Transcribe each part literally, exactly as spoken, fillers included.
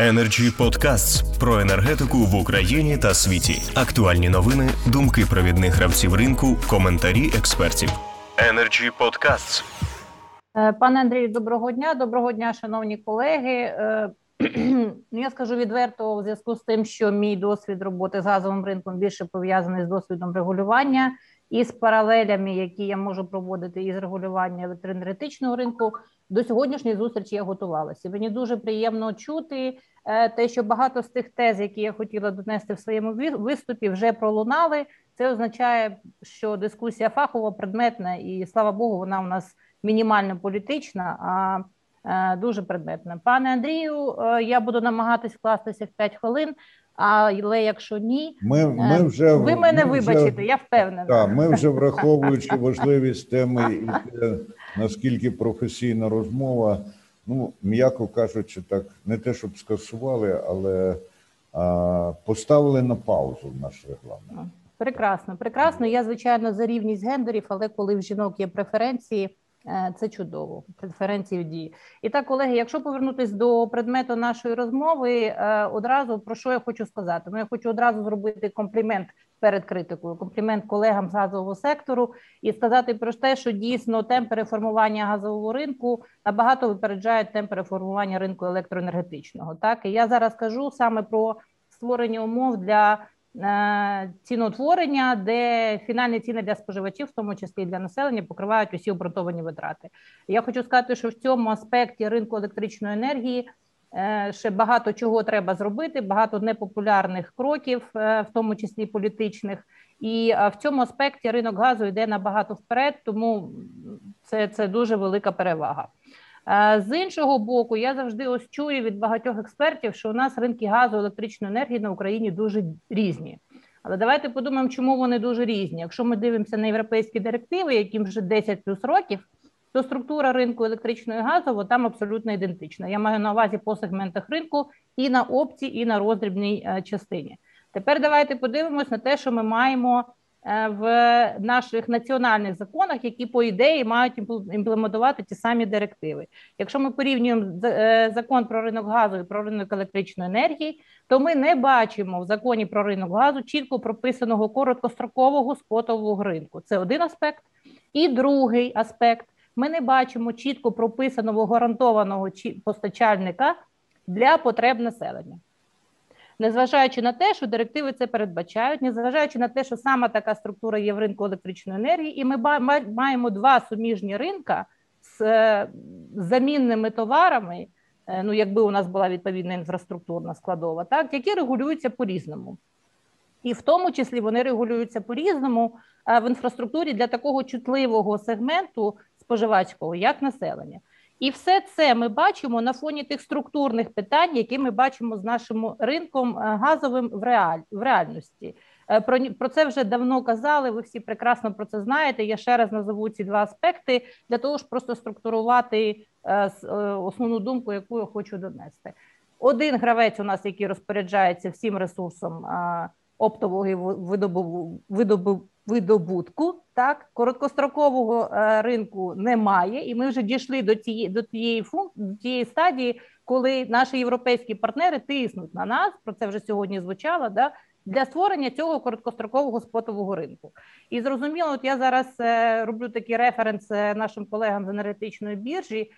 Енерджі-подкастс про енергетику в Україні та світі. Актуальні новини, думки провідних гравців ринку, коментарі експертів. Енерджі-подкастс. Пане Андрію, доброго дня. Доброго дня, шановні колеги. Я скажу відверто, у зв'язку з тим, що мій досвід роботи з газовим ринком більше пов'язаний з досвідом регулювання і з паралелями, які я можу проводити із регулювання електроенергетичного ринку, до сьогоднішньої зустрічі я готувалася. Мені дуже приємно чути те, що багато з тих тез, які я хотіла донести в своєму виступі, вже пролунали. Це означає, що дискусія фахова, предметна, і, слава Богу, вона у нас мінімально політична, а дуже предметна. Пане Андрію, я буду намагатись вкластися в п'ять хвилин, але якщо ні, ми, ми вже, ви мене ми вибачите, вже, я впевнена. Так, ми вже, враховуючи важливість теми і те, наскільки професійна розмова, ну, м'яко кажучи, так, не те, щоб скасували, але а, поставили на паузу наш регламент. Прекрасно, прекрасно. Я, звичайно, за рівність гендерів, але коли в жінок є преференції, це чудово, преференції в дії. І так, колеги, якщо повернутися до предмету нашої розмови, одразу про що я хочу сказати. Ну, я хочу одразу зробити комплімент перед критикою, комплімент колегам з газового сектору і сказати про те, що дійсно темпи реформування газового ринку набагато випереджають темпи реформування ринку електроенергетичного. Так, і я зараз кажу саме про створення умов для ціноутворення, де фінальні ціни для споживачів, в тому числі і для населення, покривають усі обґрунтовані витрати. Я хочу сказати, що в цьому аспекті ринку електричної енергії ще багато чого треба зробити, багато непопулярних кроків, в тому числі політичних. І в цьому аспекті ринок газу йде набагато вперед, тому це, це дуже велика перевага. З іншого боку, я завжди ось чую від багатьох експертів, що у нас ринки газу, електричної енергії на Україні дуже різні. Але давайте подумаємо, чому вони дуже різні. Якщо ми дивимося на європейські директиви, яким вже десять плюс років, то структура ринку електричної газу там абсолютно ідентична. Я маю на увазі по сегментах ринку і на опті, і на роздрібній частині. Тепер давайте подивимось на те, що ми маємо в наших національних законах, які, по ідеї, мають імплементувати ті самі директиви. Якщо ми порівнюємо закон про ринок газу і про ринок електричної енергії, то ми не бачимо в законі про ринок газу чітко прописаного короткострокового спотового ринку. Це один аспект. І другий аспект. Ми не бачимо чітко прописаного гарантованого постачальника для потреб населення. Незважаючи на те, що директиви це передбачають, незважаючи на те, що саме така структура є в ринку електричної енергії, і ми маємо два суміжні ринка з замінними товарами, ну якби у нас була відповідна інфраструктурна складова, так, які регулюються по-різному. І в тому числі вони регулюються по-різному в інфраструктурі для такого чутливого сегменту споживацького, як населення. І все це ми бачимо на фоні тих структурних питань, які ми бачимо з нашим ринком газовим в, реаль... в реальності. Про... про це вже давно казали, ви всі прекрасно про це знаєте. Я ще раз назову ці два аспекти для того, щоб просто структурувати основну думку, яку я хочу донести. Один гравець у нас, який розпоряджається всім ресурсом оптового видобу... видобу... видобутку, так, короткострокового е, ринку немає, і ми вже дійшли до тієї до тієї функ... до тієї стадії, коли наші європейські партнери тиснуть на нас, про це вже сьогодні звучало, да, для створення цього короткострокового спотового ринку. І зрозуміло, от я зараз е, роблю такий референс нашим колегам з енергетичної біржі,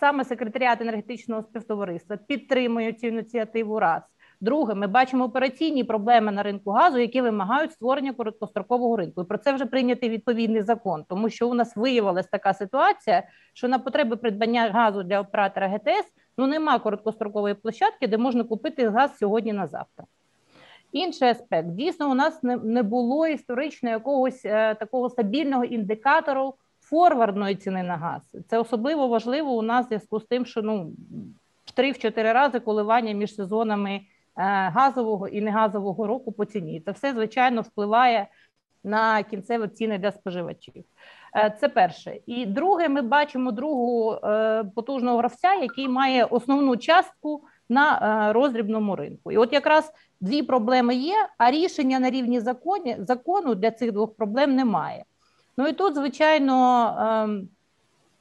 саме секретаріат енергетичного співтовариства підтримує цю ініціативу раз. Друге, ми бачимо операційні проблеми на ринку газу, які вимагають створення короткострокового ринку. І про це вже прийнятий відповідний закон, тому що у нас виявилася така ситуація, що на потреби придбання газу для оператора ге те ес ну нема короткострокової площадки, де можна купити газ сьогодні на завтра. Інший аспект. Дійсно, у нас не, не було історично якогось е, такого стабільного індикатору форвардної ціни на газ. Це особливо важливо у нас в зв'язку з тим, що ну, в три-чотири рази коливання між сезонами газового і негазового року по ціні. Це все, звичайно, впливає на кінцеві ціни для споживачів. Це перше. І друге, ми бачимо другого потужного гравця, який має основну частку на роздрібному ринку. І от якраз дві проблеми є, а рішення на рівні законі, закону для цих двох проблем немає. Ну і тут, звичайно,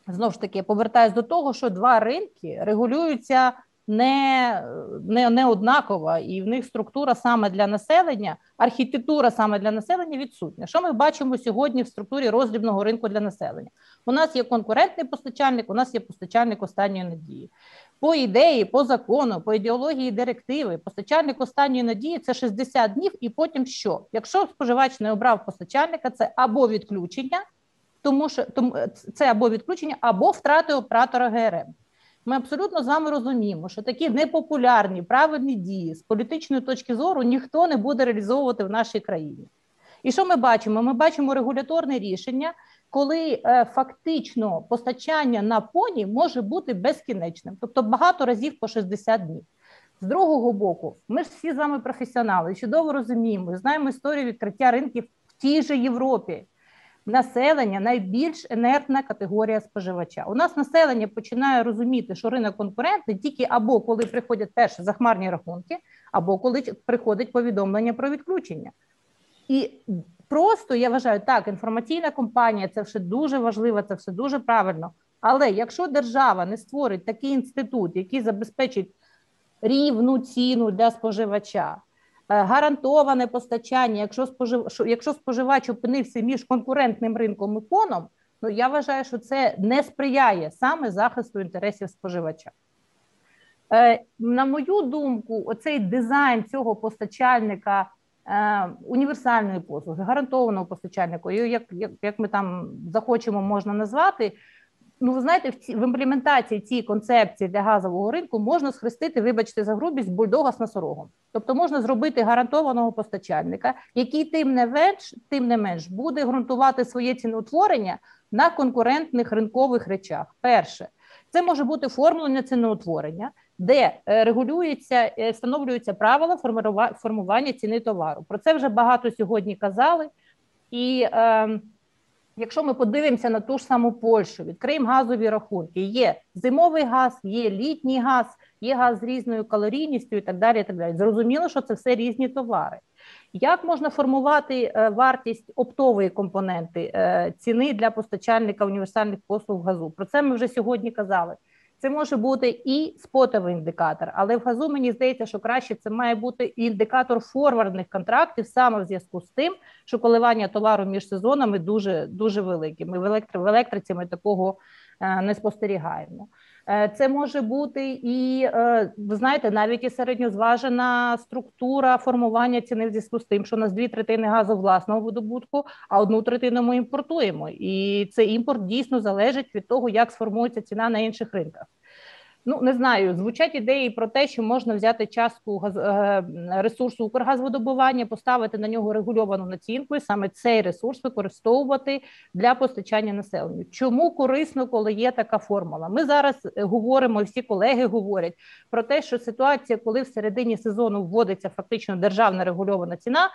знову ж таки, повертаюся до того, що два ринки регулюються не, не, не однакова, і в них структура саме для населення, архітектура саме для населення відсутня. Що ми бачимо сьогодні в структурі роздрібного ринку для населення? У нас є конкурентний постачальник, у нас є постачальник останньої надії. По ідеї, по закону, по ідеології директиви, постачальник останньої надії – це шістдесят днів, і потім що? Якщо споживач не обрав постачальника, це або відключення, тому що тому, це або відключення, або втрати оператора ГРМ. Ми абсолютно з вами розуміємо, що такі непопулярні, правильні дії з політичної точки зору ніхто не буде реалізовувати в нашій країні. І що ми бачимо? Ми бачимо регуляторне рішення, коли е, фактично постачання на поні може бути безкінечним, тобто багато разів по шістдесят днів. З другого боку, ми ж всі з вами професіонали, чудово розуміємо, знаємо історію відкриття ринків в тій же Європі. Населення – найбільш інертна категорія споживача. У нас населення починає розуміти, що ринок конкурентний тільки або коли приходять перші захмарні рахунки, або коли приходить повідомлення про відключення. І просто, я вважаю, так, інформаційна кампанія – це все дуже важливо, це все дуже правильно. Але якщо держава не створить такий інститут, який забезпечить рівну ціну для споживача, гарантоване постачання, якщо споживач, якщо споживач опинився між конкурентним ринком і поном, ну, я вважаю, що це не сприяє саме захисту інтересів споживача. Е, на мою думку, оцей дизайн цього постачальника е, універсальної послуги, гарантованого постачальника, як, як, як ми там захочемо, можна назвати, ну, ви знаєте, в, ці, в імплементації цієї концепції для газового ринку можна схрестити, вибачте за грубість, бульдога з носорогом. Тобто можна зробити гарантованого постачальника, який тим не менш, тим не менш буде ґрунтувати своє ціноутворення на конкурентних ринкових речах. Перше, це може бути формування ціноутворення, де регулюється, встановлюються правила формування ціни товару. Про це вже багато сьогодні казали. І... Е, Якщо ми подивимося на ту ж саму Польщу, відкриємо газові рахунки, є зимовий газ, є літній газ, є газ з різною калорійністю і так далі, і так далі. Зрозуміло, що це все різні товари. Як можна формувати вартість оптової компоненти ціни для постачальника універсальних послуг газу? Про це ми вже сьогодні казали. Це може бути і спотовий індикатор, але в газу, мені здається, що краще це має бути індикатор форвардних контрактів саме в зв'язку з тим, що коливання товару між сезонами дуже, дуже великі. Ми в, електри, в електриці ми такого е, не спостерігаємо. Е, це може бути і, е, ви знаєте, навіть і середньозважена структура формування ціни в зв'язку з тим, що у нас дві третини газу власного видобутку, а одну третину ми імпортуємо. І цей імпорт дійсно залежить від того, як сформується ціна на інших ринках. Ну, не знаю, звучать ідеї про те, що можна взяти частку газ... ресурсу Укргазводобування, поставити на нього регульовану націнку і саме цей ресурс використовувати для постачання населенню. Чому корисно, коли є така формула? Ми зараз говоримо, і всі колеги говорять, про те, що ситуація, коли в середині сезону вводиться фактично державна регульована ціна,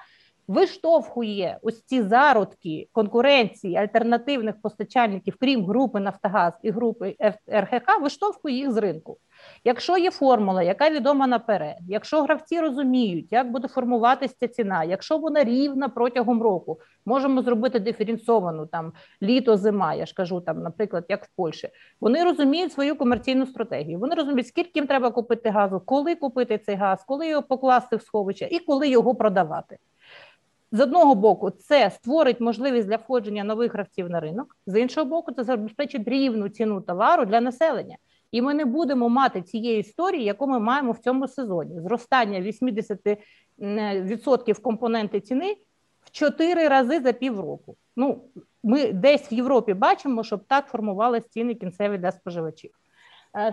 виштовхує ось ці зародки конкуренції альтернативних постачальників, крім групи «Нафтогаз» і групи РГК, виштовхує їх з ринку. Якщо є формула, яка відома наперед, якщо гравці розуміють, як буде формуватися ціна, якщо вона рівна протягом року, можемо зробити диференційовану, там, літо-зима, я ж кажу, там, наприклад, як в Польщі, вони розуміють свою комерційну стратегію, вони розуміють, скільки їм треба купити газу, коли купити цей газ, коли його покласти в сховище і коли його продавати. З одного боку, це створить можливість для входження нових гравців на ринок, з іншого боку, це забезпечить рівну ціну товару для населення. І ми не будемо мати цієї історії, яку ми маємо в цьому сезоні. Зростання вісімдесят відсотків компоненти ціни в чотири рази за півроку. Ну, ми десь в Європі бачимо, щоб так формувалися ціни кінцеві для споживачів.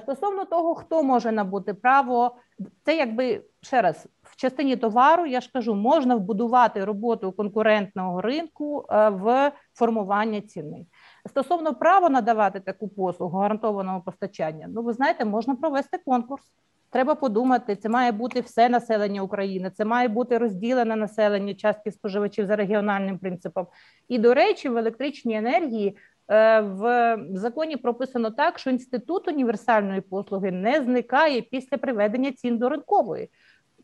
Стосовно того, хто може набути право, це якби, ще раз, в частині товару, я ж кажу, можна вбудувати роботу конкурентного ринку в формування ціни. Стосовно права надавати таку послугу гарантованого постачання, ну, ви знаєте, можна провести конкурс. Треба подумати, це має бути все населення України, це має бути розділене населення частки споживачів за регіональним принципом. І, до речі, в електричній енергії в законі прописано так, що інститут універсальної послуги не зникає після приведення цін до ринкової.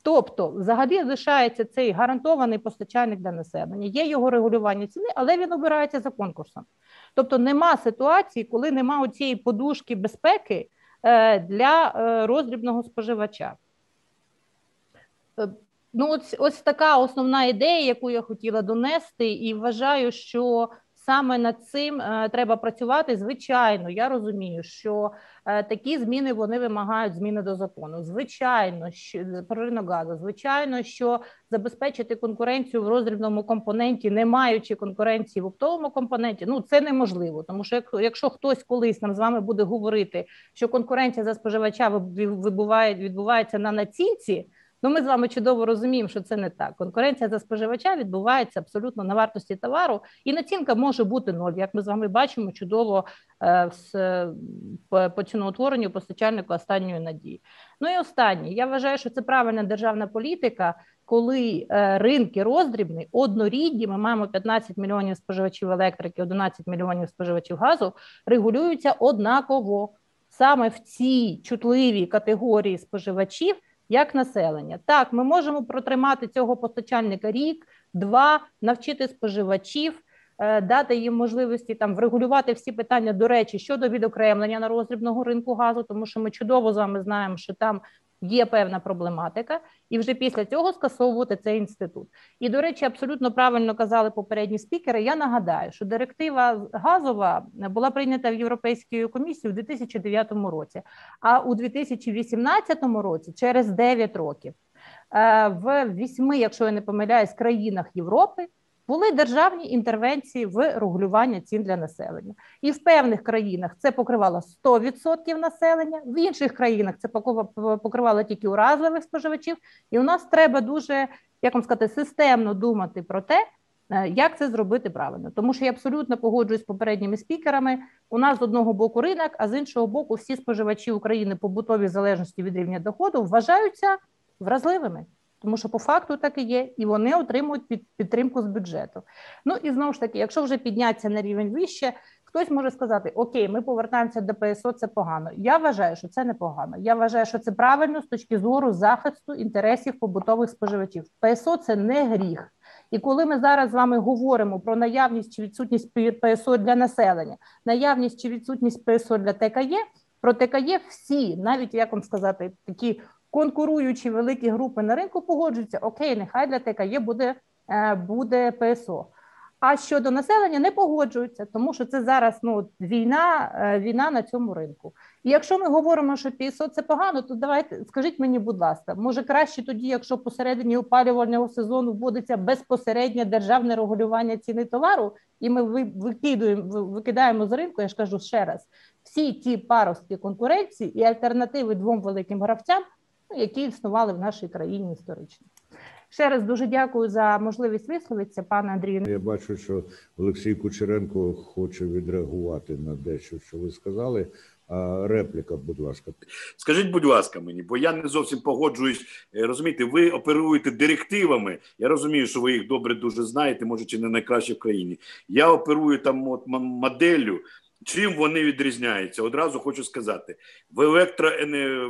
Тобто, взагалі лишається цей гарантований постачальник для населення, є його регулювання ціни, але він обирається за конкурсом. Тобто, нема ситуації, коли нема оцієї подушки безпеки, для роздрібного споживача. Ну, ось, ось така основна ідея, яку я хотіла донести, і вважаю, що саме над цим треба працювати. Звичайно, я розумію, що такі зміни, вони вимагають зміни до закону. Звичайно, що, про ринок газу, звичайно, що забезпечити конкуренцію в роздрібному компоненті, не маючи конкуренції в оптовому компоненті, ну, це неможливо. Тому що як, якщо хтось колись нам з вами буде говорити, що конкуренція за споживача вибуває, відбувається на націнці, ну, ми з вами чудово розуміємо, що це не так. Конкуренція за споживача відбувається абсолютно на вартості товару, і націнка може бути ноль, як ми з вами бачимо чудово по ціноутворенню постачальнику останньої надії. Ну і останнє. Я вважаю, що це правильна державна політика, коли ринки роздрібні, однорідні, ми маємо п'ятнадцять мільйонів споживачів електрики, одинадцять мільйонів споживачів газу, регулюються однаково. Саме в цій чутливій категорії споживачів як населення. Так, ми можемо протримати цього постачальника рік, два, навчити споживачів, дати їм можливості там врегулювати всі питання, до речі, щодо відокремлення на роздрібного ринку газу, тому що ми чудово з вами знаємо, що там є певна проблематика, і вже після цього скасовувати цей інститут. І, до речі, абсолютно правильно казали попередні спікери, я нагадаю, що директива газова була прийнята в Європейській комісії в дві тисячі дев'ятому році, а у дві тисячі вісімнадцятому році, через дев'ять років, в восьми, якщо я не помиляюсь, країнах Європи були державні інтервенції в регулювання цін для населення. І в певних країнах це покривало сто відсотків населення, в інших країнах це покривало тільки уразливих споживачів. І у нас треба дуже, як вам сказати, системно думати про те, як це зробити правильно. Тому що я абсолютно погоджуюсь з попередніми спікерами. У нас з одного боку ринок, а з іншого боку всі споживачі України побутові в залежності від рівня доходу вважаються вразливими. Тому що по факту так і є, і вони отримують підтримку з бюджету. Ну і знову ж таки, якщо вже підняться на рівень вище, хтось може сказати, окей, ми повертаємося до ПСО, це погано. Я вважаю, що це не погано. Я вважаю, що це правильно з точки зору захисту інтересів побутових споживачів. ПСО – це не гріх. І коли ми зараз з вами говоримо про наявність чи відсутність ПСО для населення, наявність чи відсутність ПСО для ТКЄ, про ТКЄ всі, навіть, як вам сказати, такі конкуруючі великі групи на ринку погоджуються, окей, нехай для ТКЄ буде, буде ПСО. А щодо населення не погоджуються, тому що це зараз ну, війна, війна на цьому ринку. І якщо ми говоримо, що ПСО – це погано, то давайте, скажіть мені, будь ласка, може краще тоді, якщо посередині опалювального сезону вводиться безпосереднє державне регулювання ціни товару, і ми викидаємо, викидаємо з ринку, я ж кажу ще раз, всі ті паростки конкуренції і альтернативи двом великим гравцям, які існували в нашій країні історично. Ще раз дуже дякую за можливість висловитися, пане Андрію. Я бачу, що Олексій Кучеренко хоче відреагувати на дещо, що ви сказали. А репліка, будь ласка. Скажіть, будь ласка, мені, бо я не зовсім погоджуюсь. Розумієте, ви оперуєте директивами. Я розумію, що ви їх добре дуже знаєте, може, чи не найкраще в країні. Я оперую там от моделлю. Чим вони відрізняються? Одразу хочу сказати, в електро...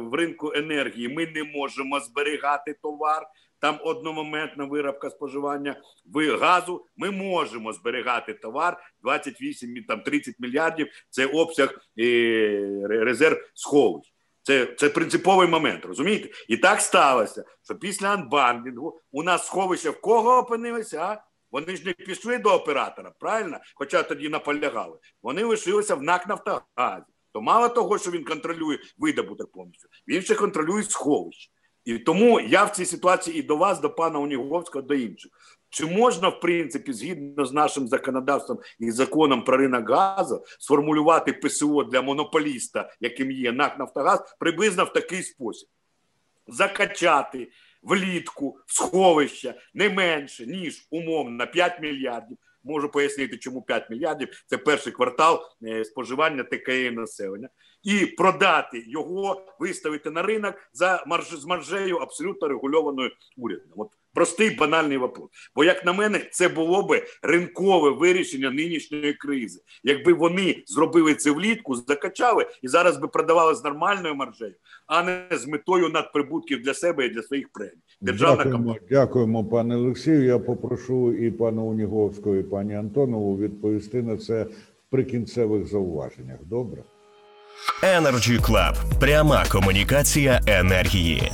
в ринку енергії ми не можемо зберігати товар, там одномоментна виробка споживання, в газу ми можемо зберігати товар, двадцять вісім, тридцять мільярдів, це обсяг резерв сховищ. Це, це принциповий момент, розумієте? І так сталося, що після анбандлінгу у нас сховища в кого опинилися, а? Вони ж не пішли до оператора, правильно? Хоча тоді наполягали. Вони лишилися в НАК Нафтогазі. То мало того, що він контролює видобуток повністю, він ще контролює сховище. І тому я в цій ситуації і до вас, до пана Уніговського, до інших. Чи можна, в принципі, згідно з нашим законодавством і законом про ринок газу, сформулювати ПСО для монополіста, яким є НАК Нафтогаз, приблизно в такий спосіб? Закачати влітку, в сховища, не менше, ніж умовно п'ять мільярдів. Можу пояснити, чому п'ять мільярдів. Це перший квартал споживання ТКЄ населення. І продати його, виставити на ринок за марж, з маржею абсолютно регульованою урядом. От простий банальний вопрос. Бо, як на мене, це було би ринкове вирішення нинішньої кризи. Якби вони зробили це влітку, закачали і зараз би продавали з нормальною маржею, а не з метою надприбутків для себе і для своїх премій. Державна дякуємо, компанія. Дякуємо, пане Олексію. Я попрошу і пана Уніговського, і пані Антонову відповісти на це в прикінцевих зауваженнях. Добре? Енерджі Клаб. Пряма комунікація енергії.